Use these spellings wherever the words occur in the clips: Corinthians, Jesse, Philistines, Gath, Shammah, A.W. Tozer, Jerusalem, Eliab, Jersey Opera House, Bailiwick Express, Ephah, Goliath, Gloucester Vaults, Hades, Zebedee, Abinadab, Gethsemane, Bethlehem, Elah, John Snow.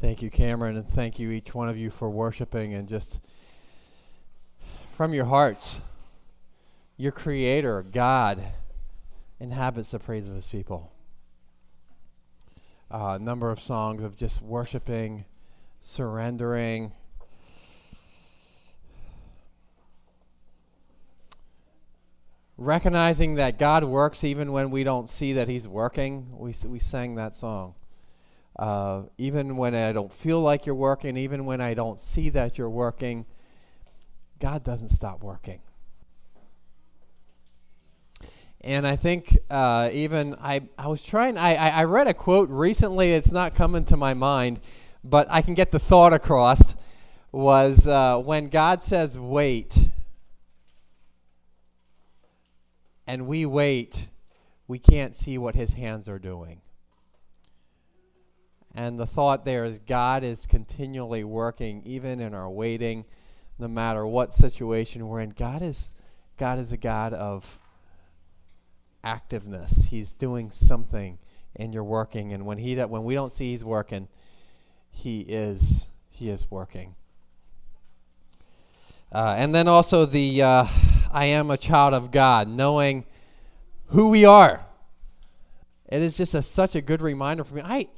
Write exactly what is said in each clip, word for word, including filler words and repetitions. Thank you, Cameron, and thank you, each one of you, for worshiping and just from your hearts. Your Creator, God, inhabits the praise of His people. A uh, number of songs of just worshiping, surrendering. Recognizing that God works even when we don't see that He's working. We, we sang that song. Uh, even when I don't feel like you're working, even when I don't see that you're working, God doesn't stop working. And I think uh, even I, I was trying, I, I read a quote recently, it's not coming to my mind, but I can get the thought across, was uh, when God says wait, and we wait, we can't see what His hands are doing. And the thought there is God is continually working, even in our waiting, no matter what situation we're in. God is, God is a God of activeness. He's doing something, and you're working. And when he that when we don't see He's working, he is he is working. Uh, and then also the. Uh, I am a child of God, knowing who we are. It is just a, such a good reminder for me. I,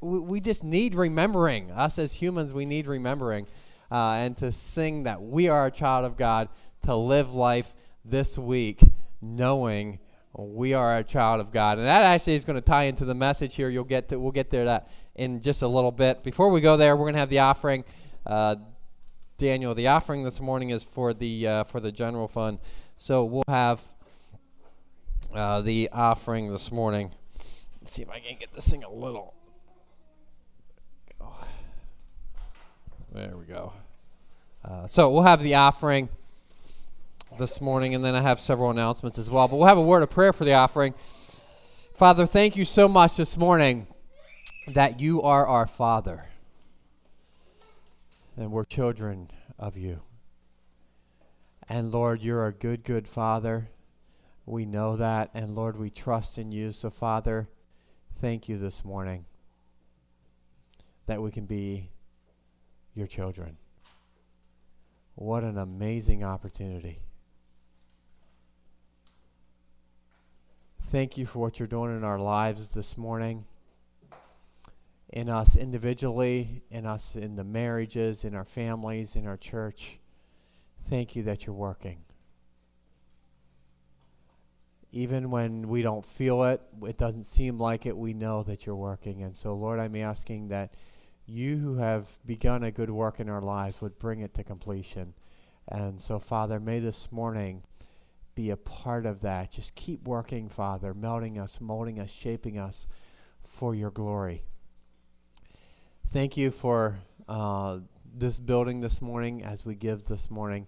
we, we just need remembering. Us as humans, we need remembering. Uh, and to sing that we are a child of God, to live life this week knowing we are a child of God. And that actually is going to tie into the message here. You'll get to, we'll get there that in just a little bit. Before we go there, we're going to have the offering. Uh, Daniel, the offering this morning is for the uh, for the general fund, so we'll have uh, the offering this morning. Let's see if I can get this thing a little. There we go. Uh, so we'll have the offering this morning, and then I have several announcements as well. But we'll have a word of prayer for the offering. Father, thank you so much this morning that you are our Father. And we're children of you. And Lord, you're a good, good Father. We know that. And Lord, we trust in you. So Father, thank you this morning that we can be your children. What an amazing opportunity. Thank you for what you're doing in our lives this morning. In us individually, in us in the marriages, in our families, in our church. Thank you that you're working. Even when we don't feel it, it doesn't seem like it, we know that you're working. And so, Lord, I'm asking that you who have begun a good work in our lives would bring it to completion. And so, Father, may this morning be a part of that. Just keep working, Father, melting us, molding us, shaping us for your glory. Thank you for uh, this building this morning as we give this morning.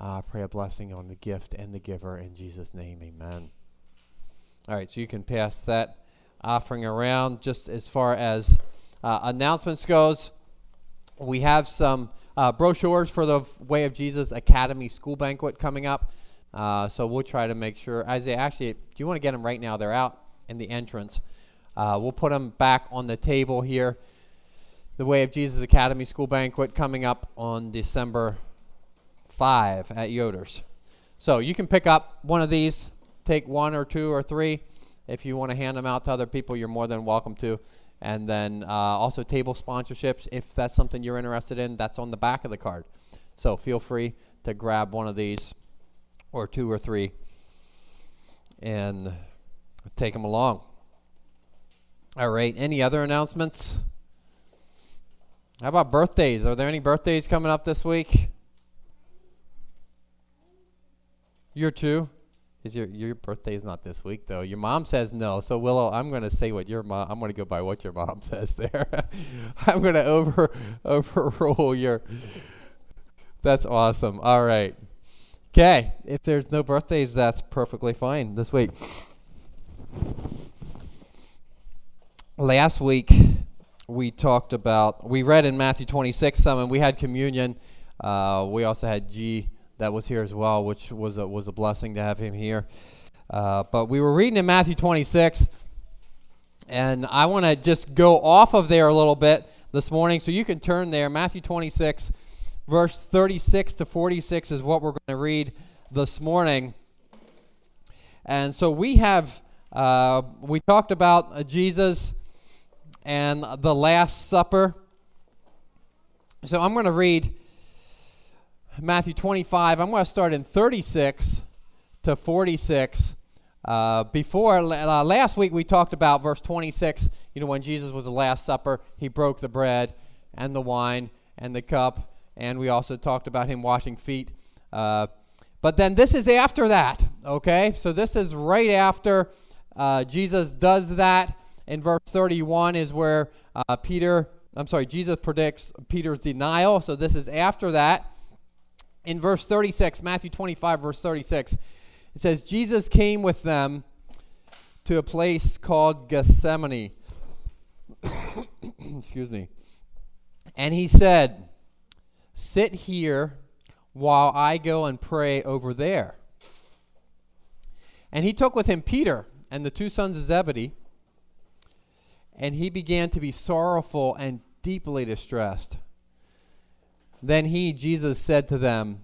Uh, pray a blessing on the gift and the giver in Jesus' name, amen. All right, so you can pass that offering around. Just as far as uh, announcements goes, we have some uh, brochures for the Way of Jesus Academy School Banquet coming up. Uh, so we'll try to make sure. As they actually, do you want to get them right now? They're out in the entrance. Uh, we'll put them back on the table here. The Way of Jesus Academy School Banquet coming up on December fifth at Yoder's. So you can pick up one of these, take one or two or three. If you want to hand them out to other people, you're more than welcome to. And then uh, also table sponsorships. If that's something you're interested in, that's on the back of the card. So feel free to grab one of these or two or three and take them along. All right, any other announcements? How about birthdays? Are there any birthdays coming up this week? Your two? Is your your birthday is not this week though. Your mom says no. So Willow, I'm going to say what your mom. I'm going to go by what your mom says there. I'm going to over overrule your. That's awesome. All right. Okay. If there's no birthdays, that's perfectly fine this week. Last week. We talked about, we read in Matthew twenty-six some, and we had communion. Uh, we also had G that was here as well, which was a, was a blessing to have him here. Uh, but we were reading in Matthew twenty-six, and I want to just go off of there a little bit. this morning. So you can turn there. Matthew twenty-six, verse thirty-six to forty-six is what we're going to read this morning. And so we have, uh, we talked about Jesus and the Last Supper. So I'm going to read Matthew twenty-five. I'm going to start in thirty-six to forty-six. Uh, before, uh, last week we talked about verse twenty-six, you know, when Jesus was the Last Supper, he broke the bread and the wine and the cup, and we also talked about him washing feet. Uh, but then this is after that, okay? So this is right after uh, Jesus does that. In verse thirty-one is where uh, Peter, I'm sorry, Jesus predicts Peter's denial, so this is after that. In verse thirty-six, Matthew twenty-five, verse thirty-six, it says, Jesus came with them to a place called Gethsemane. Excuse me. And he said, sit here while I go and pray over there. And he took with him Peter and the two sons of Zebedee, and he began to be sorrowful and deeply distressed. Then he, Jesus, said to them,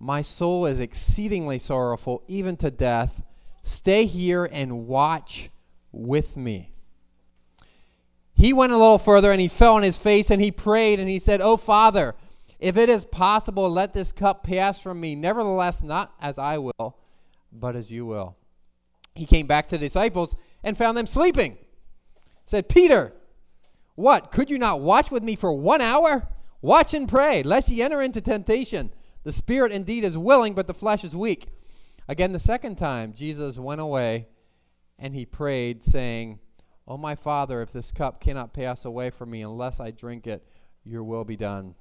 my soul is exceedingly sorrowful, even to death. Stay here and watch with me. He went a little further, and he fell on his face, and he prayed, and he said, oh, Father, if it is possible, let this cup pass from me. Nevertheless, not as I will, but as you will. He came back to the disciples and found them sleeping. He said, Peter, what? Could you not watch with me for one hour? Watch and pray, lest ye enter into temptation. The spirit indeed is willing, but the flesh is weak. Again, the second time, Jesus went away, and he prayed, saying, oh, my Father, if this cup cannot pass away from me unless I drink it, your will be done.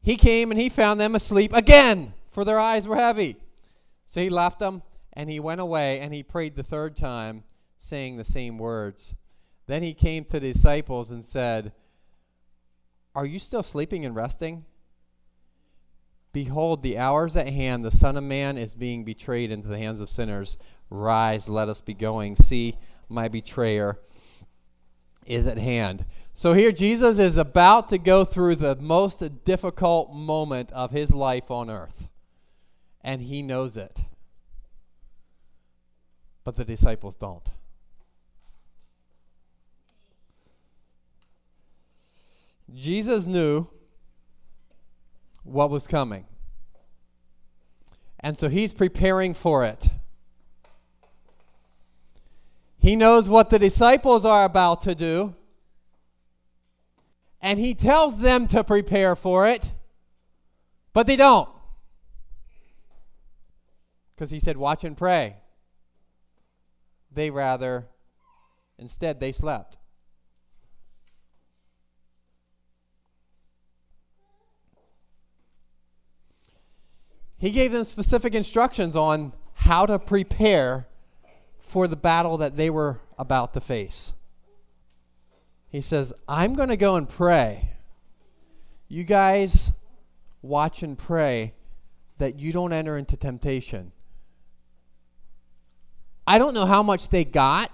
He came, and he found them asleep again, for their eyes were heavy. So he left them, and he went away, and he prayed the third time, saying the same words. Then he came to the disciples and said, are you still sleeping and resting? Behold, the hour is at hand. The Son of Man is being betrayed into the hands of sinners. Rise, let us be going. See, my betrayer is at hand. So here Jesus is about to go through the most difficult moment of his life on earth. And he knows it. But the disciples don't. Jesus knew what was coming. And so he's preparing for it. He knows what the disciples are about to do. And he tells them to prepare for it. But they don't. Because he said, watch and pray. They rather, instead they slept. He gave them specific instructions on how to prepare for the battle that they were about to face. He says, I'm going to go and pray. You guys watch and pray that you don't enter into temptation. I don't know how much they got,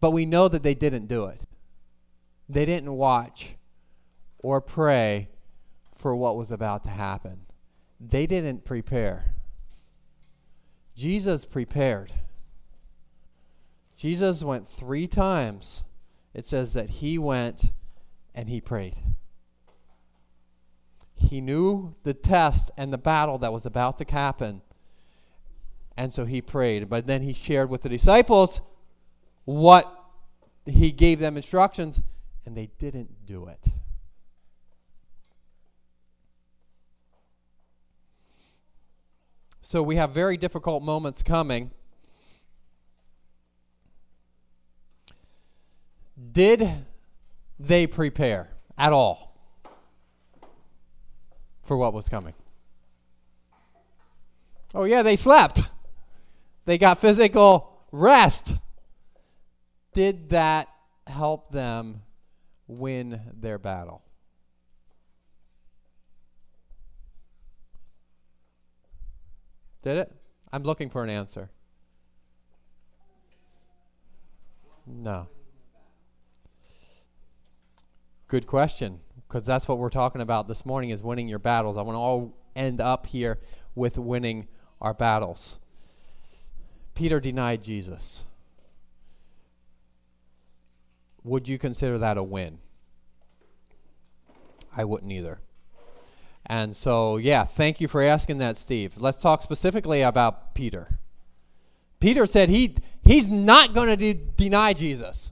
but we know that they didn't do it. They didn't watch or pray for what was about to happen. They didn't prepare. Jesus prepared. Jesus went three times. It says that he went and he prayed. He knew the test and the battle that was about to happen. And so he prayed. But then he shared with the disciples what he gave them instructions, and they didn't do it. So we have very difficult moments coming. Did they prepare at all for what was coming? Oh yeah, they slept. They got physical rest. Did that help them win their battle? Did it? I'm looking for an answer. No. Good question, because that's what we're talking about this morning is winning your battles. I want to all end up here with winning our battles. Peter denied Jesus. Would you consider that a win? I wouldn't either. And so, yeah, thank you for asking that, Steve. Let's talk specifically about Peter. Peter said he he's not going to de- deny Jesus.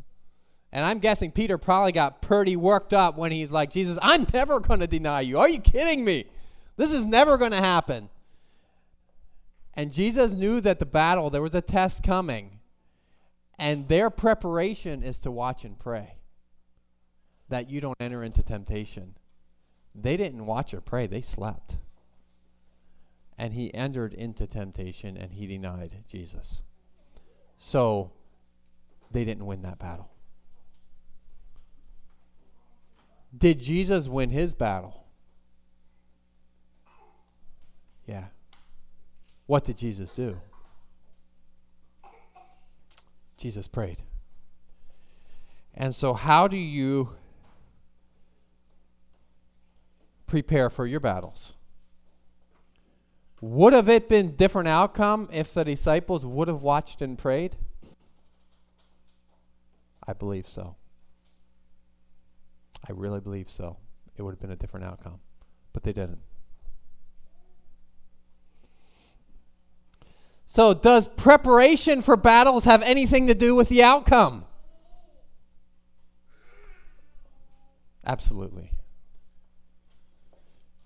And I'm guessing Peter probably got pretty worked up when he's like, Jesus, I'm never going to deny you. Are you kidding me? This is never going to happen. And Jesus knew that the battle, there was a test coming. And their preparation is to watch and pray that you don't enter into temptation. They didn't watch or pray. They slept. And he entered into temptation and he denied Jesus. So they didn't win that battle. Did Jesus win his battle? Yeah. What did Jesus do? Jesus prayed. And so how do you prepare for your battles? Would have it been different outcome if the disciples would have watched and prayed? I believe so. I really believe so. It would have been a different outcome, but they didn't. So does preparation for battles have anything to do with the outcome? Absolutely.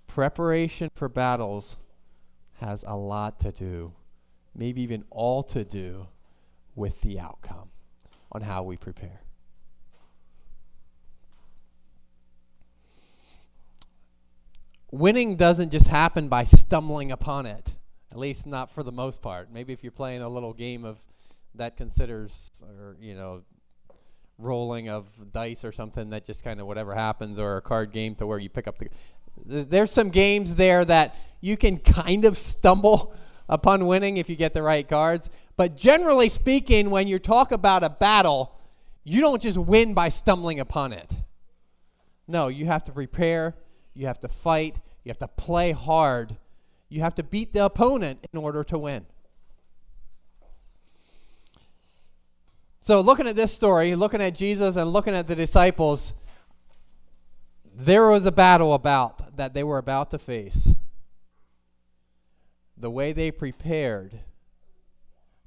Preparation for battles has a lot to do, maybe even all to do, with the outcome on how we prepare. Winning doesn't just happen by stumbling upon it, at least not for the most part. Maybe if you're playing a little game of that considers, or, you know, rolling of dice or something that just kind of whatever happens, or a card game to where you pick up the... There's some games there that you can kind of stumble upon winning if you get the right cards. But generally speaking, when you talk about a battle, you don't just win by stumbling upon it. No, you have to prepare. You have to fight. You have to play hard. You have to beat the opponent in order to win. So looking at this story, looking at Jesus and looking at the disciples, there was a battle about that they were about to face. The way they prepared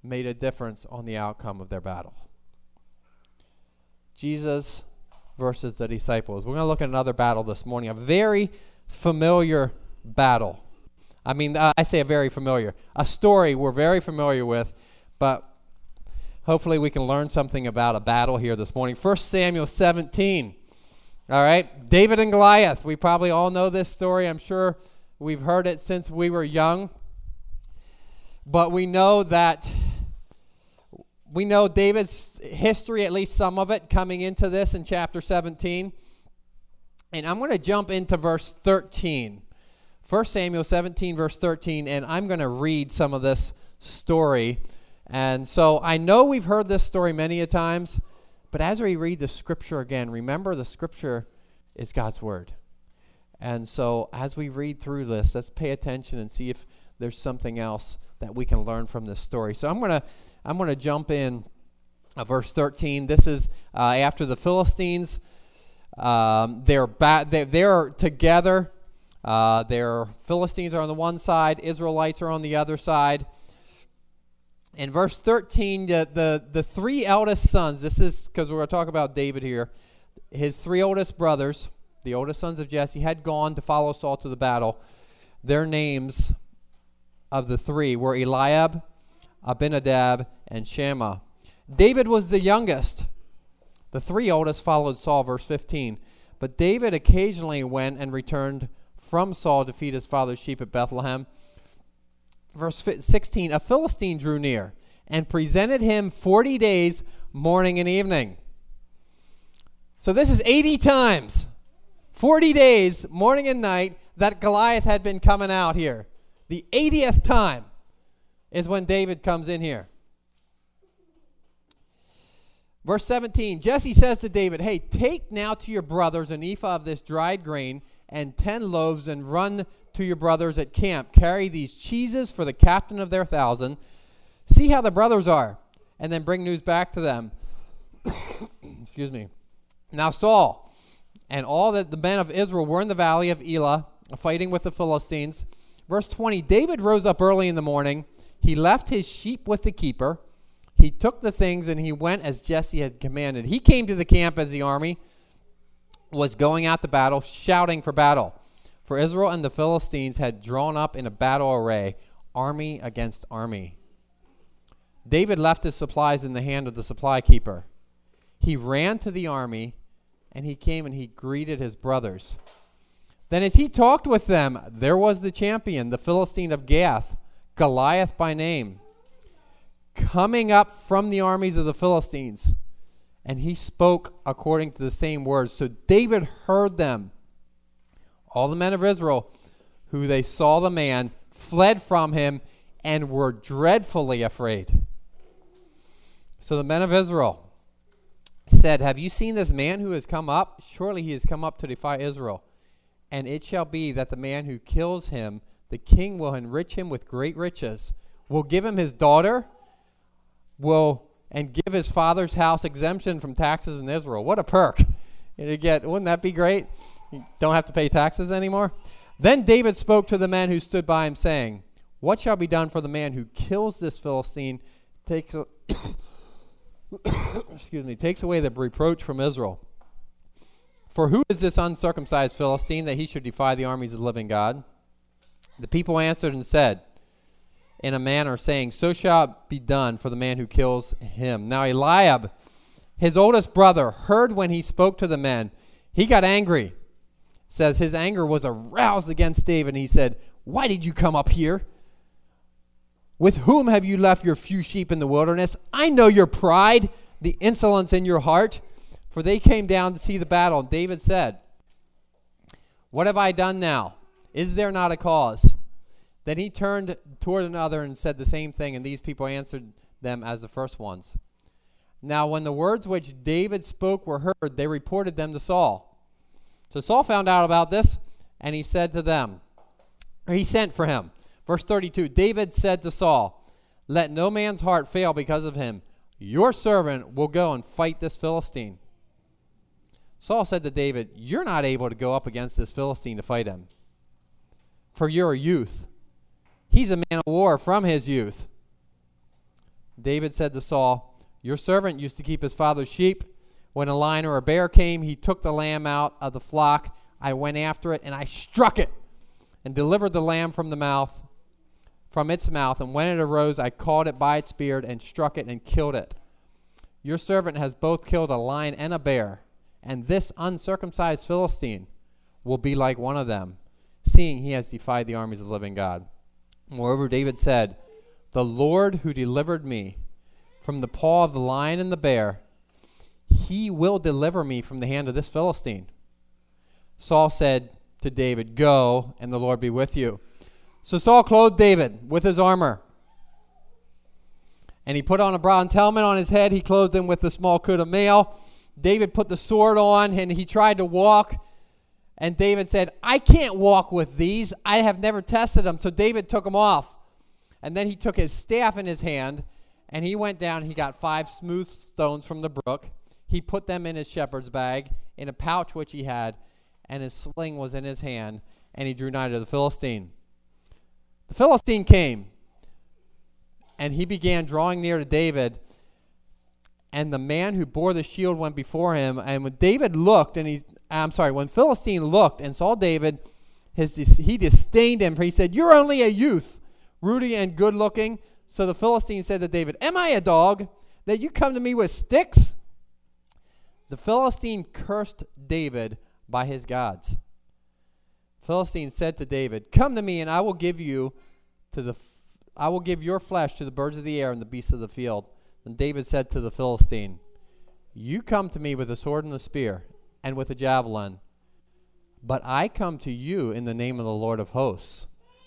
made a difference on the outcome of their battle. Jesus versus the disciples. We're going to look at another battle this morning, a very familiar battle. I mean, uh, I say a very familiar, a story we're very familiar with, but hopefully we can learn something about a battle here this morning. First Samuel seventeen. All right, David and Goliath. We probably all know this story. I'm sure we've heard it since we were young. But we know that, we know David's history, at least some of it, coming into this in chapter seventeen. And I'm going to jump into verse thirteen. First Samuel seventeen, verse thirteen, and I'm going to read some of this story. And so I know we've heard this story many a times, but as we read the scripture again, remember the scripture is God's word. And so as we read through this, let's pay attention and see if there's something else that we can learn from this story. So I'm going to I'm going to jump in uh, verse thirteen. This is uh, after the Philistines. Um, they're, ba- they, they're together. Uh, their Philistines are on the one side. Israelites are on the other side. In verse thirteen, the, the, the three eldest sons, this is because we're going to talk about David here, his three oldest brothers, the oldest sons of Jesse, had gone to follow Saul to the battle. Their names of the three were Eliab, Abinadab, and Shammah. David was the youngest. The three oldest followed Saul, verse fifteen. But David occasionally went and returned from Saul to feed his father's sheep at Bethlehem. Verse sixteen, a Philistine drew near and presented him forty days, morning and evening. So this is eighty times, forty days, morning and night, that Goliath had been coming out here. The eightieth time is when David comes in here. Verse seventeen, Jesse says to David, hey, take now to your brothers an ephah of this dried grain and ten loaves, and run to your brothers at camp. Carry these cheeses for the captain of their thousand. See how the brothers are, and then bring news back to them. Excuse me. Now Saul and all that the men of Israel were in the valley of Elah, fighting with the Philistines. Verse twenty, David rose up early in the morning. He left his sheep with the keeper. He took the things, and he went as Jesse had commanded. He came to the camp as the army was going out to battle, shouting for battle. For Israel and the Philistines had drawn up in a battle array, army against army. David left his supplies in the hand of the supply keeper. He ran to the army, and he came and he greeted his brothers. Then as he talked with them, there was the champion, the Philistine of Gath, Goliath by name, coming up from the armies of the Philistines, and he spoke according to the same words. So David heard them. All the men of Israel, who they saw the man, fled from him and were dreadfully afraid. So the men of Israel said, have you seen this man who has come up? Surely he has come up to defy Israel. And it shall be that the man who kills him, the king will enrich him with great riches, will give him his daughter, will and give his father's house exemption from taxes in Israel. What a perk. It'd get, wouldn't that be great? You don't have to pay taxes anymore. Then David spoke to the men who stood by him, saying, what shall be done for the man who kills this Philistine, takes a excuse me, takes away the reproach from Israel? For who is this uncircumcised Philistine that he should defy the armies of the living God? The people answered and said, in a manner saying, so shall it be done for the man who kills him. Now Eliab, his oldest brother, heard when he spoke to the men. He got angry. It says his anger was aroused against David, and he said, why did you come up here? With whom have you left your few sheep in the wilderness? I know your pride, the insolence in your heart. For they came down to see the battle. And David said, what have I done now? Is there not a cause? Then he turned toward another and said the same thing, and these people answered them as the first ones. Now when the words which David spoke were heard, they reported them to Saul. So Saul found out about this, and he said to them, or he sent for him. Verse thirty-two, David said to Saul, let no man's heart fail because of him. Your servant will go and fight this Philistine. Saul said to David, you're not able to go up against this Philistine to fight him, for you're a youth. He's a man of war from his youth. David said to Saul, your servant used to keep his father's sheep. When a lion or a bear came, he took the lamb out of the flock. I went after it, and I struck it, and delivered the lamb from the mouth, from its mouth. And when it arose, I caught it by its beard and struck it and killed it. Your servant has both killed a lion and a bear, and this uncircumcised Philistine will be like one of them, seeing he has defied the armies of the living God. Moreover, David said, the Lord who delivered me from the paw of the lion and the bear, he will deliver me from the hand of this Philistine. Saul said to David, go, and the Lord be with you. So Saul clothed David with his armor, and he put on a bronze helmet on his head. He clothed him with a small coat of mail. David put the sword on, and he tried to walk, and David said, I can't walk with these. I have never tested them. So David took them off, and then he took his staff in his hand, and he went down. He got five smooth stones from the brook. He put them in his shepherd's bag, in a pouch which he had, and his sling was in his hand, and he drew nigh to the Philistine. The Philistine came, and he began drawing near to David, and the man who bore the shield went before him. And when David looked, and he, I'm sorry, when Philistine looked and saw David, his dis, he disdained him, for he said, you're only a youth, ruddy and good looking. So the Philistine said to David, am I a dog that you come to me with sticks? The Philistine cursed David by his gods. The Philistine said to David, come to me, and I will give you to the, I will give your flesh to the birds of the air and the beasts of the field. And David said to the Philistine, you come to me with a sword and a spear and with a javelin, but I come to you in the name of the Lord of hosts,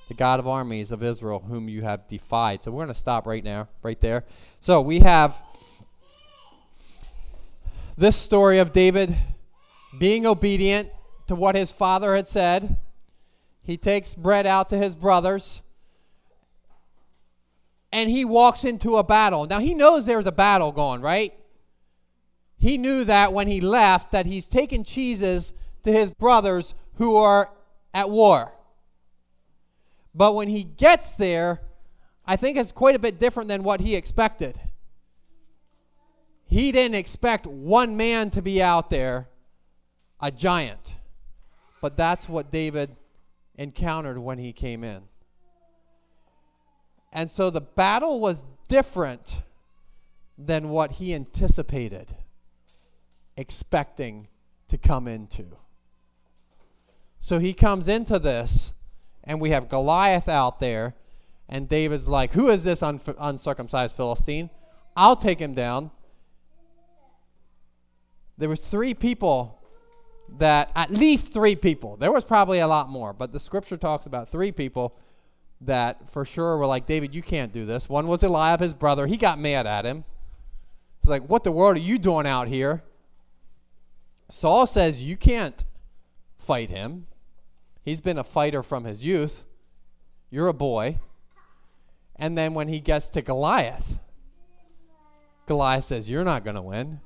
the God of armies of Israel, whom you have defied. So we're going to stop right now, right there. So we have this story of David being obedient to what his father had said. He takes bread out to his brothers, and he walks into a battle. Now, he knows there's a battle going, right? He knew that when he left, that he's taken cheeses to his brothers who are at war. But when he gets there, I think it's quite a bit different than what he expected. He didn't expect one man to be out there, a giant. But that's what David encountered when he came in. And so the battle was different than what he anticipated, expecting to come into. So he comes into this, and we have Goliath out there, and David's like, who is this un- uncircumcised Philistine? I'll take him down. There were three people that, at least three people, there was probably a lot more, but the scripture talks about three people that for sure were like, David, you can't do this. One was Eliab, his brother. He got mad at him. He's like, what the world are you doing out here? Saul says you can't fight him. He's been a fighter from his youth. You're a boy. And then when he gets to Goliath, Goliath says, you're not going to win.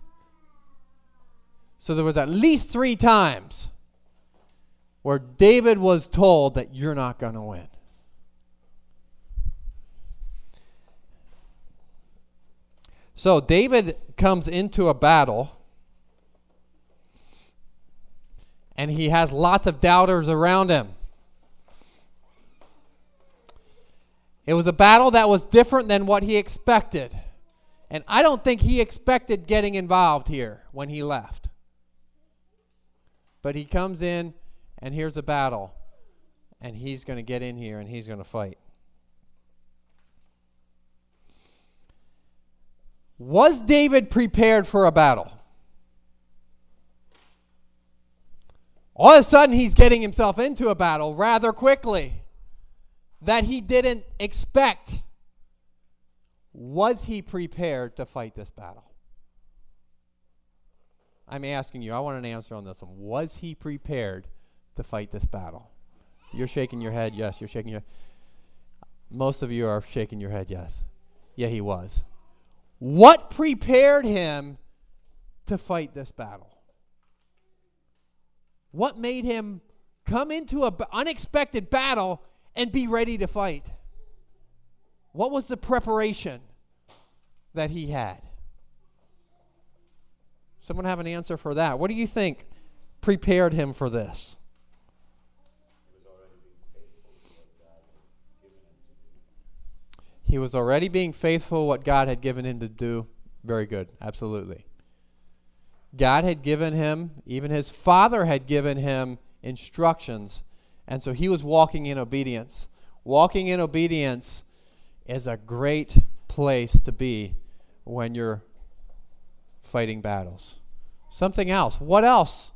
So there was at least three times where David was told that you're not going to win. So David comes into a battle, and he has lots of doubters around him. It was a battle that was different than what he expected. And I don't think he expected getting involved here when he left. But he comes in, and here's a battle. And he's going to get in here, and he's going to fight. Was David prepared for a battle? All of a sudden, he's getting himself into a battle rather quickly that he didn't expect. Was he prepared to fight this battle? I'm asking you. I want an answer on this one. Was he prepared to fight this battle? You're shaking your head. Yes, you're shaking your head. Most of you are shaking your head. Yes. Yeah, he was. What prepared him to fight this battle? What made him come into an b- unexpected battle and be ready to fight? What was the preparation that he had? Someone have an answer for that. What do you think prepared him for this? He was already being faithful to what God had given him to do. Very good. Absolutely. God had given him, even his father had given him instructions. And so he was walking in obedience. Walking in obedience is a great place to be when you're fighting battles. Something else. What else?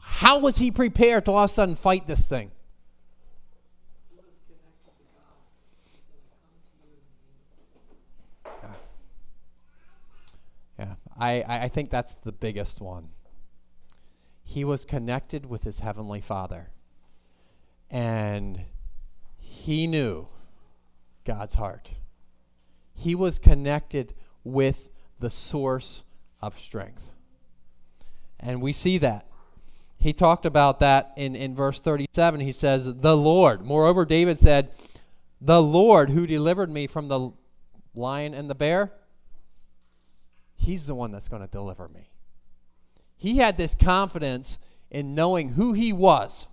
How was he prepared to all of a sudden fight this thing? I, I think that's the biggest one. He was connected with his heavenly Father. And he knew God's heart. He was connected with the source of strength. And we see that. He talked about that in, in verse thirty-seven. He says, the Lord. Moreover, David said, the Lord who delivered me from the lion and the bear. He's the one that's going to deliver me. He had this confidence in knowing who he was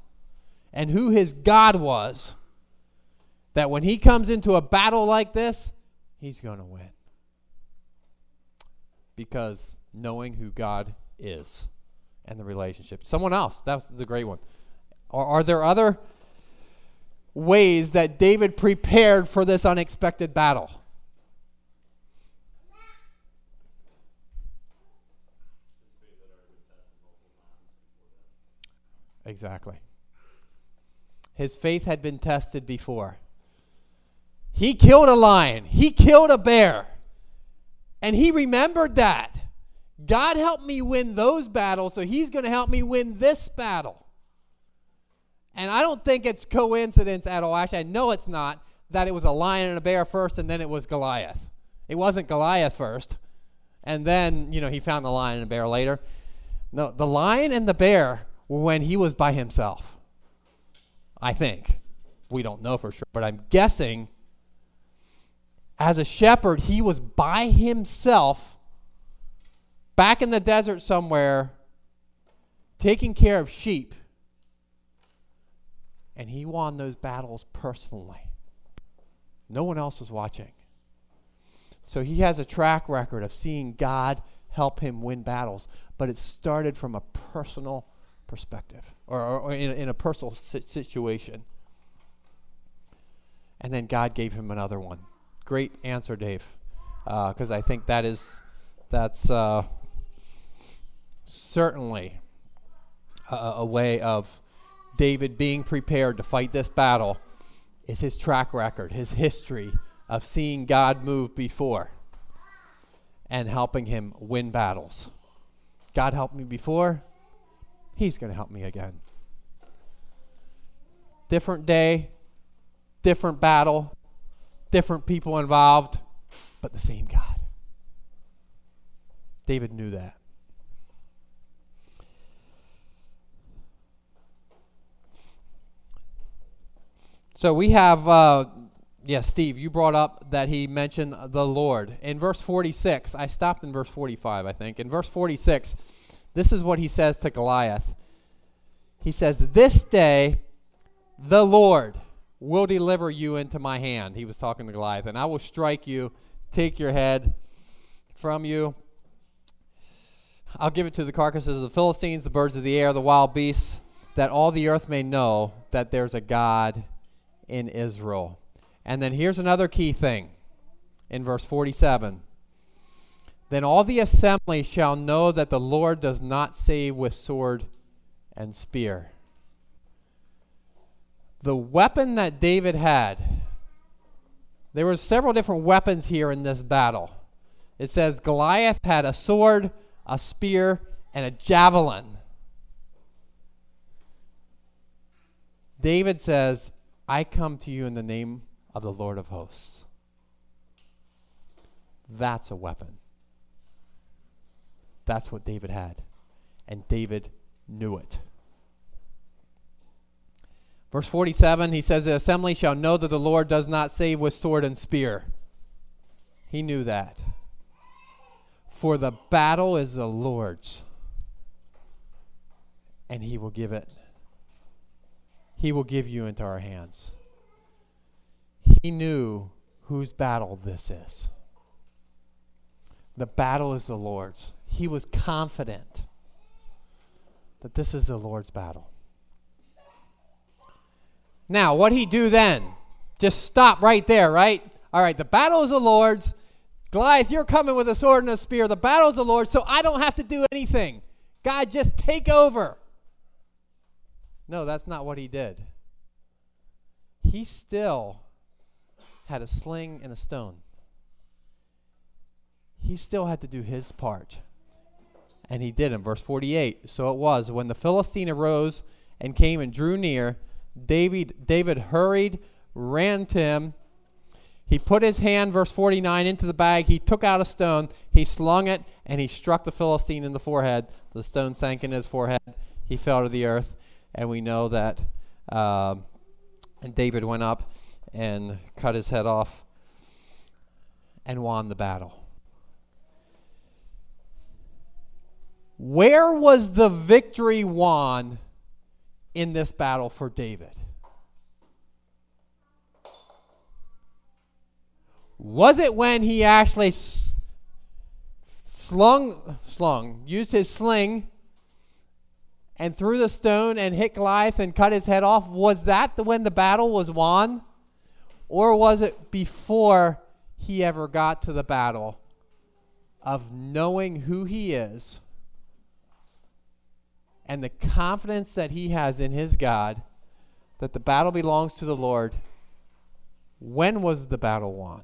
and who his God was, that when he comes into a battle like this, he's going to win. Because knowing who God is and the relationship. Someone else, that's the great one. Are, are there other ways that David prepared for this unexpected battle? Exactly. His faith had been tested before. He killed a lion. He killed a bear. And he remembered that. God helped me win those battles, so he's going to help me win this battle. And I don't think it's coincidence at all. Actually, I know it's not, that it was a lion and a bear first, and then it was Goliath. It wasn't Goliath first, and then, you know, he found the lion and the bear later. No, the lion and the bear were when he was by himself, I think. We don't know for sure, but I'm guessing as a shepherd, he was by himself back in the desert somewhere taking care of sheep, and he won those battles personally. No one else was watching. So he has a track record of seeing God help him win battles, but it started from a personal perspective or, or, or in, in a personal situation. And then God gave him another one. Great answer, Dave, because uh, I think that is that's uh, certainly a, a way of David being prepared to fight this battle is his track record, his history of seeing God move before and helping him win battles. God helped me before. He's going to help me again. Different day, different battle, different people involved, but the same God. David knew that. So we have, uh, yeah, Steve, you brought up that he mentioned the Lord. In verse forty-six, I stopped in verse forty-five, I think. In verse forty-six, this is what he says to Goliath. He says, "This day the Lord will deliver you into my hand." He was talking to Goliath. "And I will strike you, take your head from you. I'll give it to the carcasses of the Philistines, the birds of the air, the wild beasts, that all the earth may know that there's a God in Israel." And then here's another key thing in verse forty-seven. "Then all the assembly shall know that the Lord does not save with sword and spear." The weapon that David had, there were several different weapons here in this battle. It says Goliath had a sword, a spear, and a javelin. David says, "I come to you in the name of the Lord of hosts." That's a weapon. That's what David had, and David knew it. Verse forty-seven, he says, "The assembly shall know that the Lord does not save with sword and spear." He knew that. For the battle is the Lord's, and he will give it. He will give you into our hands. He knew whose battle this is. The battle is the Lord's. He was confident that this is the Lord's battle. Now, what he do then? Just stop right there, right? All right, the battle is the Lord's. Goliath, you're coming with a sword and a spear. The battle is the Lord's, so I don't have to do anything. God, just take over. No, that's not what he did. He still had a sling and a stone. He still had to do his part, and he did in verse forty-eight. "So it was, when the Philistine arose and came and drew near, David, David hurried, ran to him. He put his hand," verse forty-nine, "into the bag. He took out a stone. He slung it, and he struck the Philistine in the forehead. The stone sank in his forehead. He fell to the earth." And we know that uh, and David went up and cut his head off and won the battle. Where was the victory won in this battle for David? Was it when he actually slung, slung, used his sling and threw the stone and hit Goliath and cut his head off? Was that the, when the battle was won? Or was it before he ever got to the battle of knowing who he is and the confidence that he has in his God, that the battle belongs to the Lord? When was the battle won?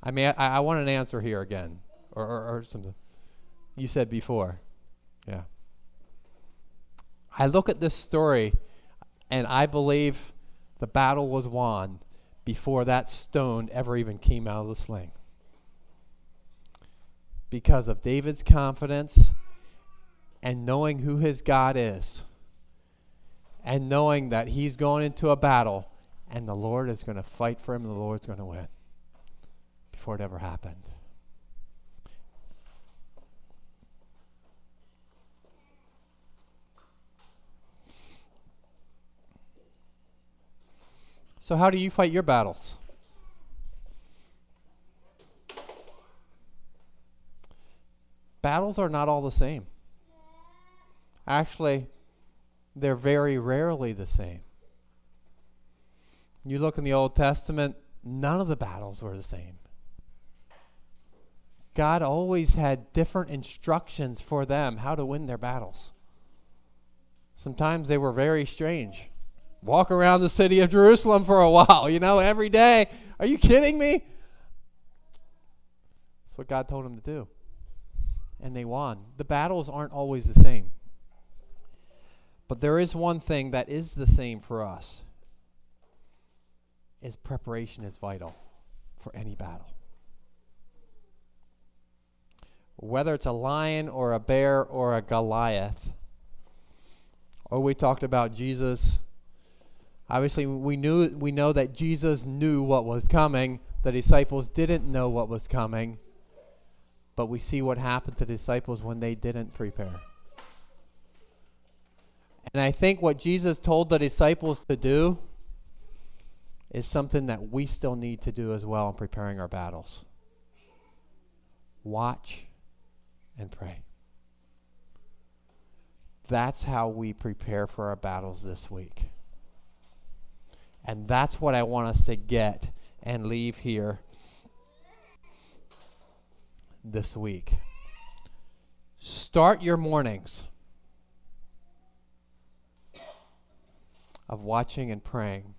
I mean, I, I want an answer here again, or, or, or something. You said before. Yeah. I look at this story, and I believe the battle was won before that stone ever even came out of the sling. Because of David's confidence and knowing who his God is and knowing that he's going into a battle and the Lord is going to fight for him and the Lord's going to win before it ever happened. So how do you fight your battles? Battles are not all the same. Actually, they're very rarely the same. You look in the Old Testament, none of the battles were the same. God always had different instructions for them how to win their battles. Sometimes they were very strange. Walk around the city of Jerusalem for a while, you know, every day. Are you kidding me? That's what God told him to do. And they won. The battles aren't always the same. But there is one thing that is the same for us. Is preparation is vital for any battle. Whether it's a lion or a bear or a Goliath. Or we talked about Jesus. Obviously, we knew we know that Jesus knew what was coming. The disciples didn't know what was coming. But we see what happened to the disciples when they didn't prepare. And I think what Jesus told the disciples to do is something that we still need to do as well in preparing our battles. Watch and pray. That's how we prepare for our battles this week. And that's what I want us to get and leave here this week. Start your mornings of watching and praying.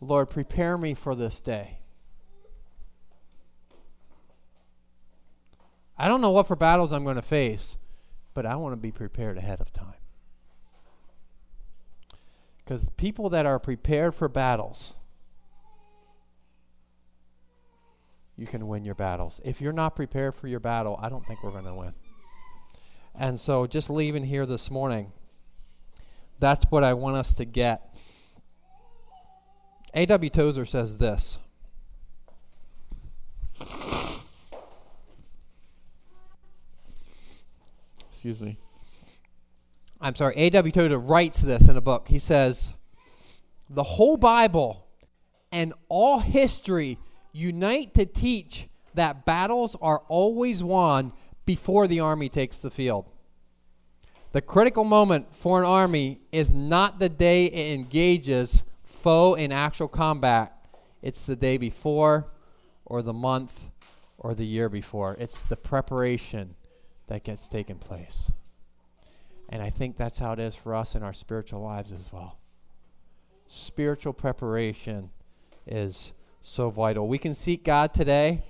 Lord, prepare me for this day. I don't know what for battles I'm going to face, but I want to be prepared ahead of time. Because people that are prepared for battles, you can win your battles. If you're not prepared for your battle, I don't think we're going to win. And so just leaving here this morning, that's what I want us to get. A W Tozer says this. Excuse me. I'm sorry, A W Tozer writes this in a book. He says, the whole Bible and all history unite to teach that battles are always won before the army takes the field. The critical moment for an army is not the day it engages foe in actual combat. It's the day before or the month or the year before. It's the preparation that gets taken place. And I think that's how it is for us in our spiritual lives as well. Spiritual preparation is so vital. We can seek God today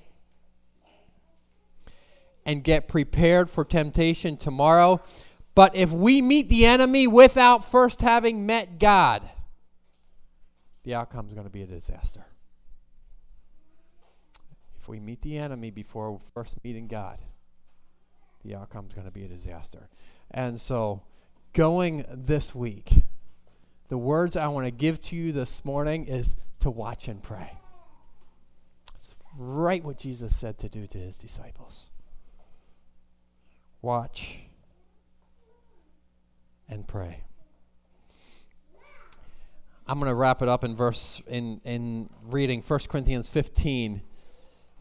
and get prepared for temptation tomorrow. But if we meet the enemy without first having met God, the outcome is going to be a disaster. If we meet the enemy before first meeting God, the outcome is going to be a disaster. And so going this week, the words I want to give to you this morning is to watch and pray. It's right what Jesus said to do to his disciples. Watch and pray. I'm going to wrap it up in verse in, in reading First Corinthians fifteen,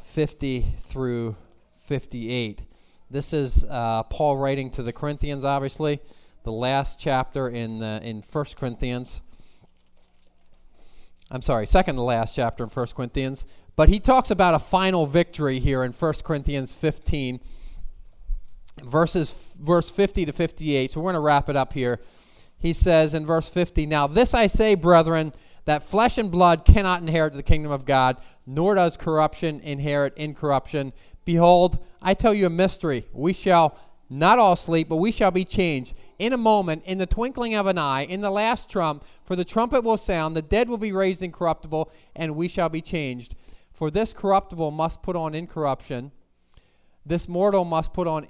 fifty through fifty-eight. This is uh, Paul writing to the Corinthians, obviously, the last chapter in uh, in First Corinthians. I'm sorry, second to last chapter in First Corinthians. But he talks about a final victory here in First Corinthians fifteen, verses verse fifty to fifty-eight. So we're going to wrap it up here. He says in verse fifty, now this I say, brethren, that flesh and blood cannot inherit the kingdom of God, nor does corruption inherit incorruption. Behold, I tell you a mystery. We shall not all sleep, but we shall be changed. In a moment, in the twinkling of an eye, in the last trump, for the trumpet will sound, the dead will be raised incorruptible, and we shall be changed. For this corruptible must put on incorruption. This mortal must put on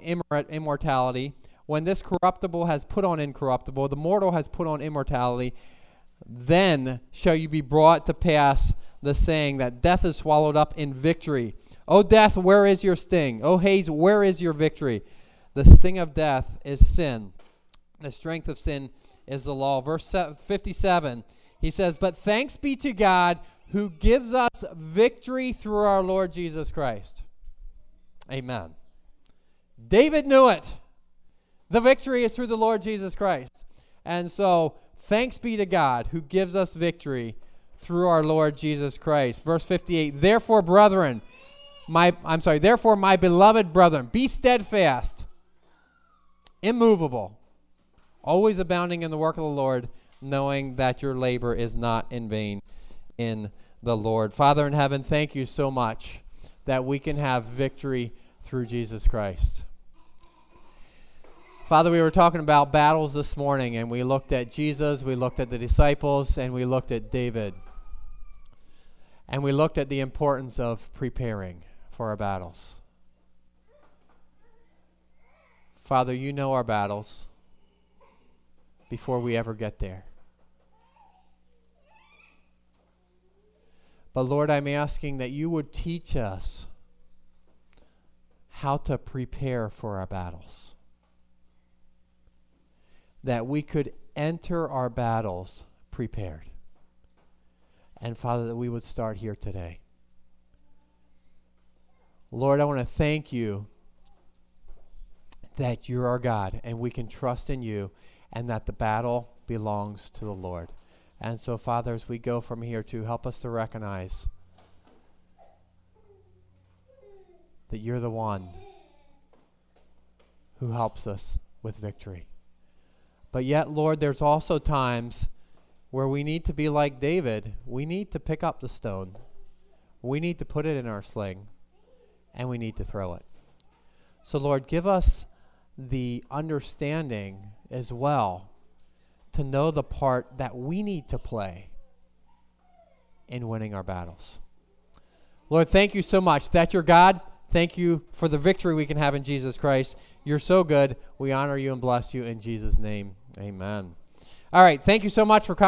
immortality. When this corruptible has put on incorruptible, the mortal has put on immortality, then shall you be brought to pass the saying that death is swallowed up in victory. O death, where is your sting? O Hades, where is your victory? The sting of death is sin. The strength of sin is the law. Verse fifty-seven, he says, but thanks be to God who gives us victory through our Lord Jesus Christ. Amen. David knew it. The victory is through the Lord Jesus Christ. And so, thanks be to God who gives us victory through our Lord Jesus Christ. Verse fifty-eight, therefore, brethren, my, I'm sorry, therefore, my beloved brethren, be steadfast, immovable, always abounding in the work of the Lord, knowing that your labor is not in vain in the Lord. Father in heaven, thank you so much that we can have victory through Jesus Christ. Father, we were talking about battles this morning, and we looked at Jesus, we looked at the disciples, and we looked at David. And we looked at the importance of preparing for our battles. Father, you know our battles before we ever get there. But Lord, I'm asking that you would teach us how to prepare for our battles, that we could enter our battles prepared. And Father, that we would start here today. Lord, I want to thank you that you're our God and we can trust in you and that the battle belongs to the Lord. And so, Father, as we go from here to help us to recognize that you're the one who helps us with victory. But yet, Lord, there's also times where we need to be like David. We need to pick up the stone. We need to put it in our sling. And we need to throw it. So, Lord, give us the understanding as well to know the part that we need to play in winning our battles. Lord, thank you so much. That you're God. Thank you for the victory we can have in Jesus Christ. You're so good. We honor you and bless you in Jesus' name. Amen. All right. Thank you so much for coming.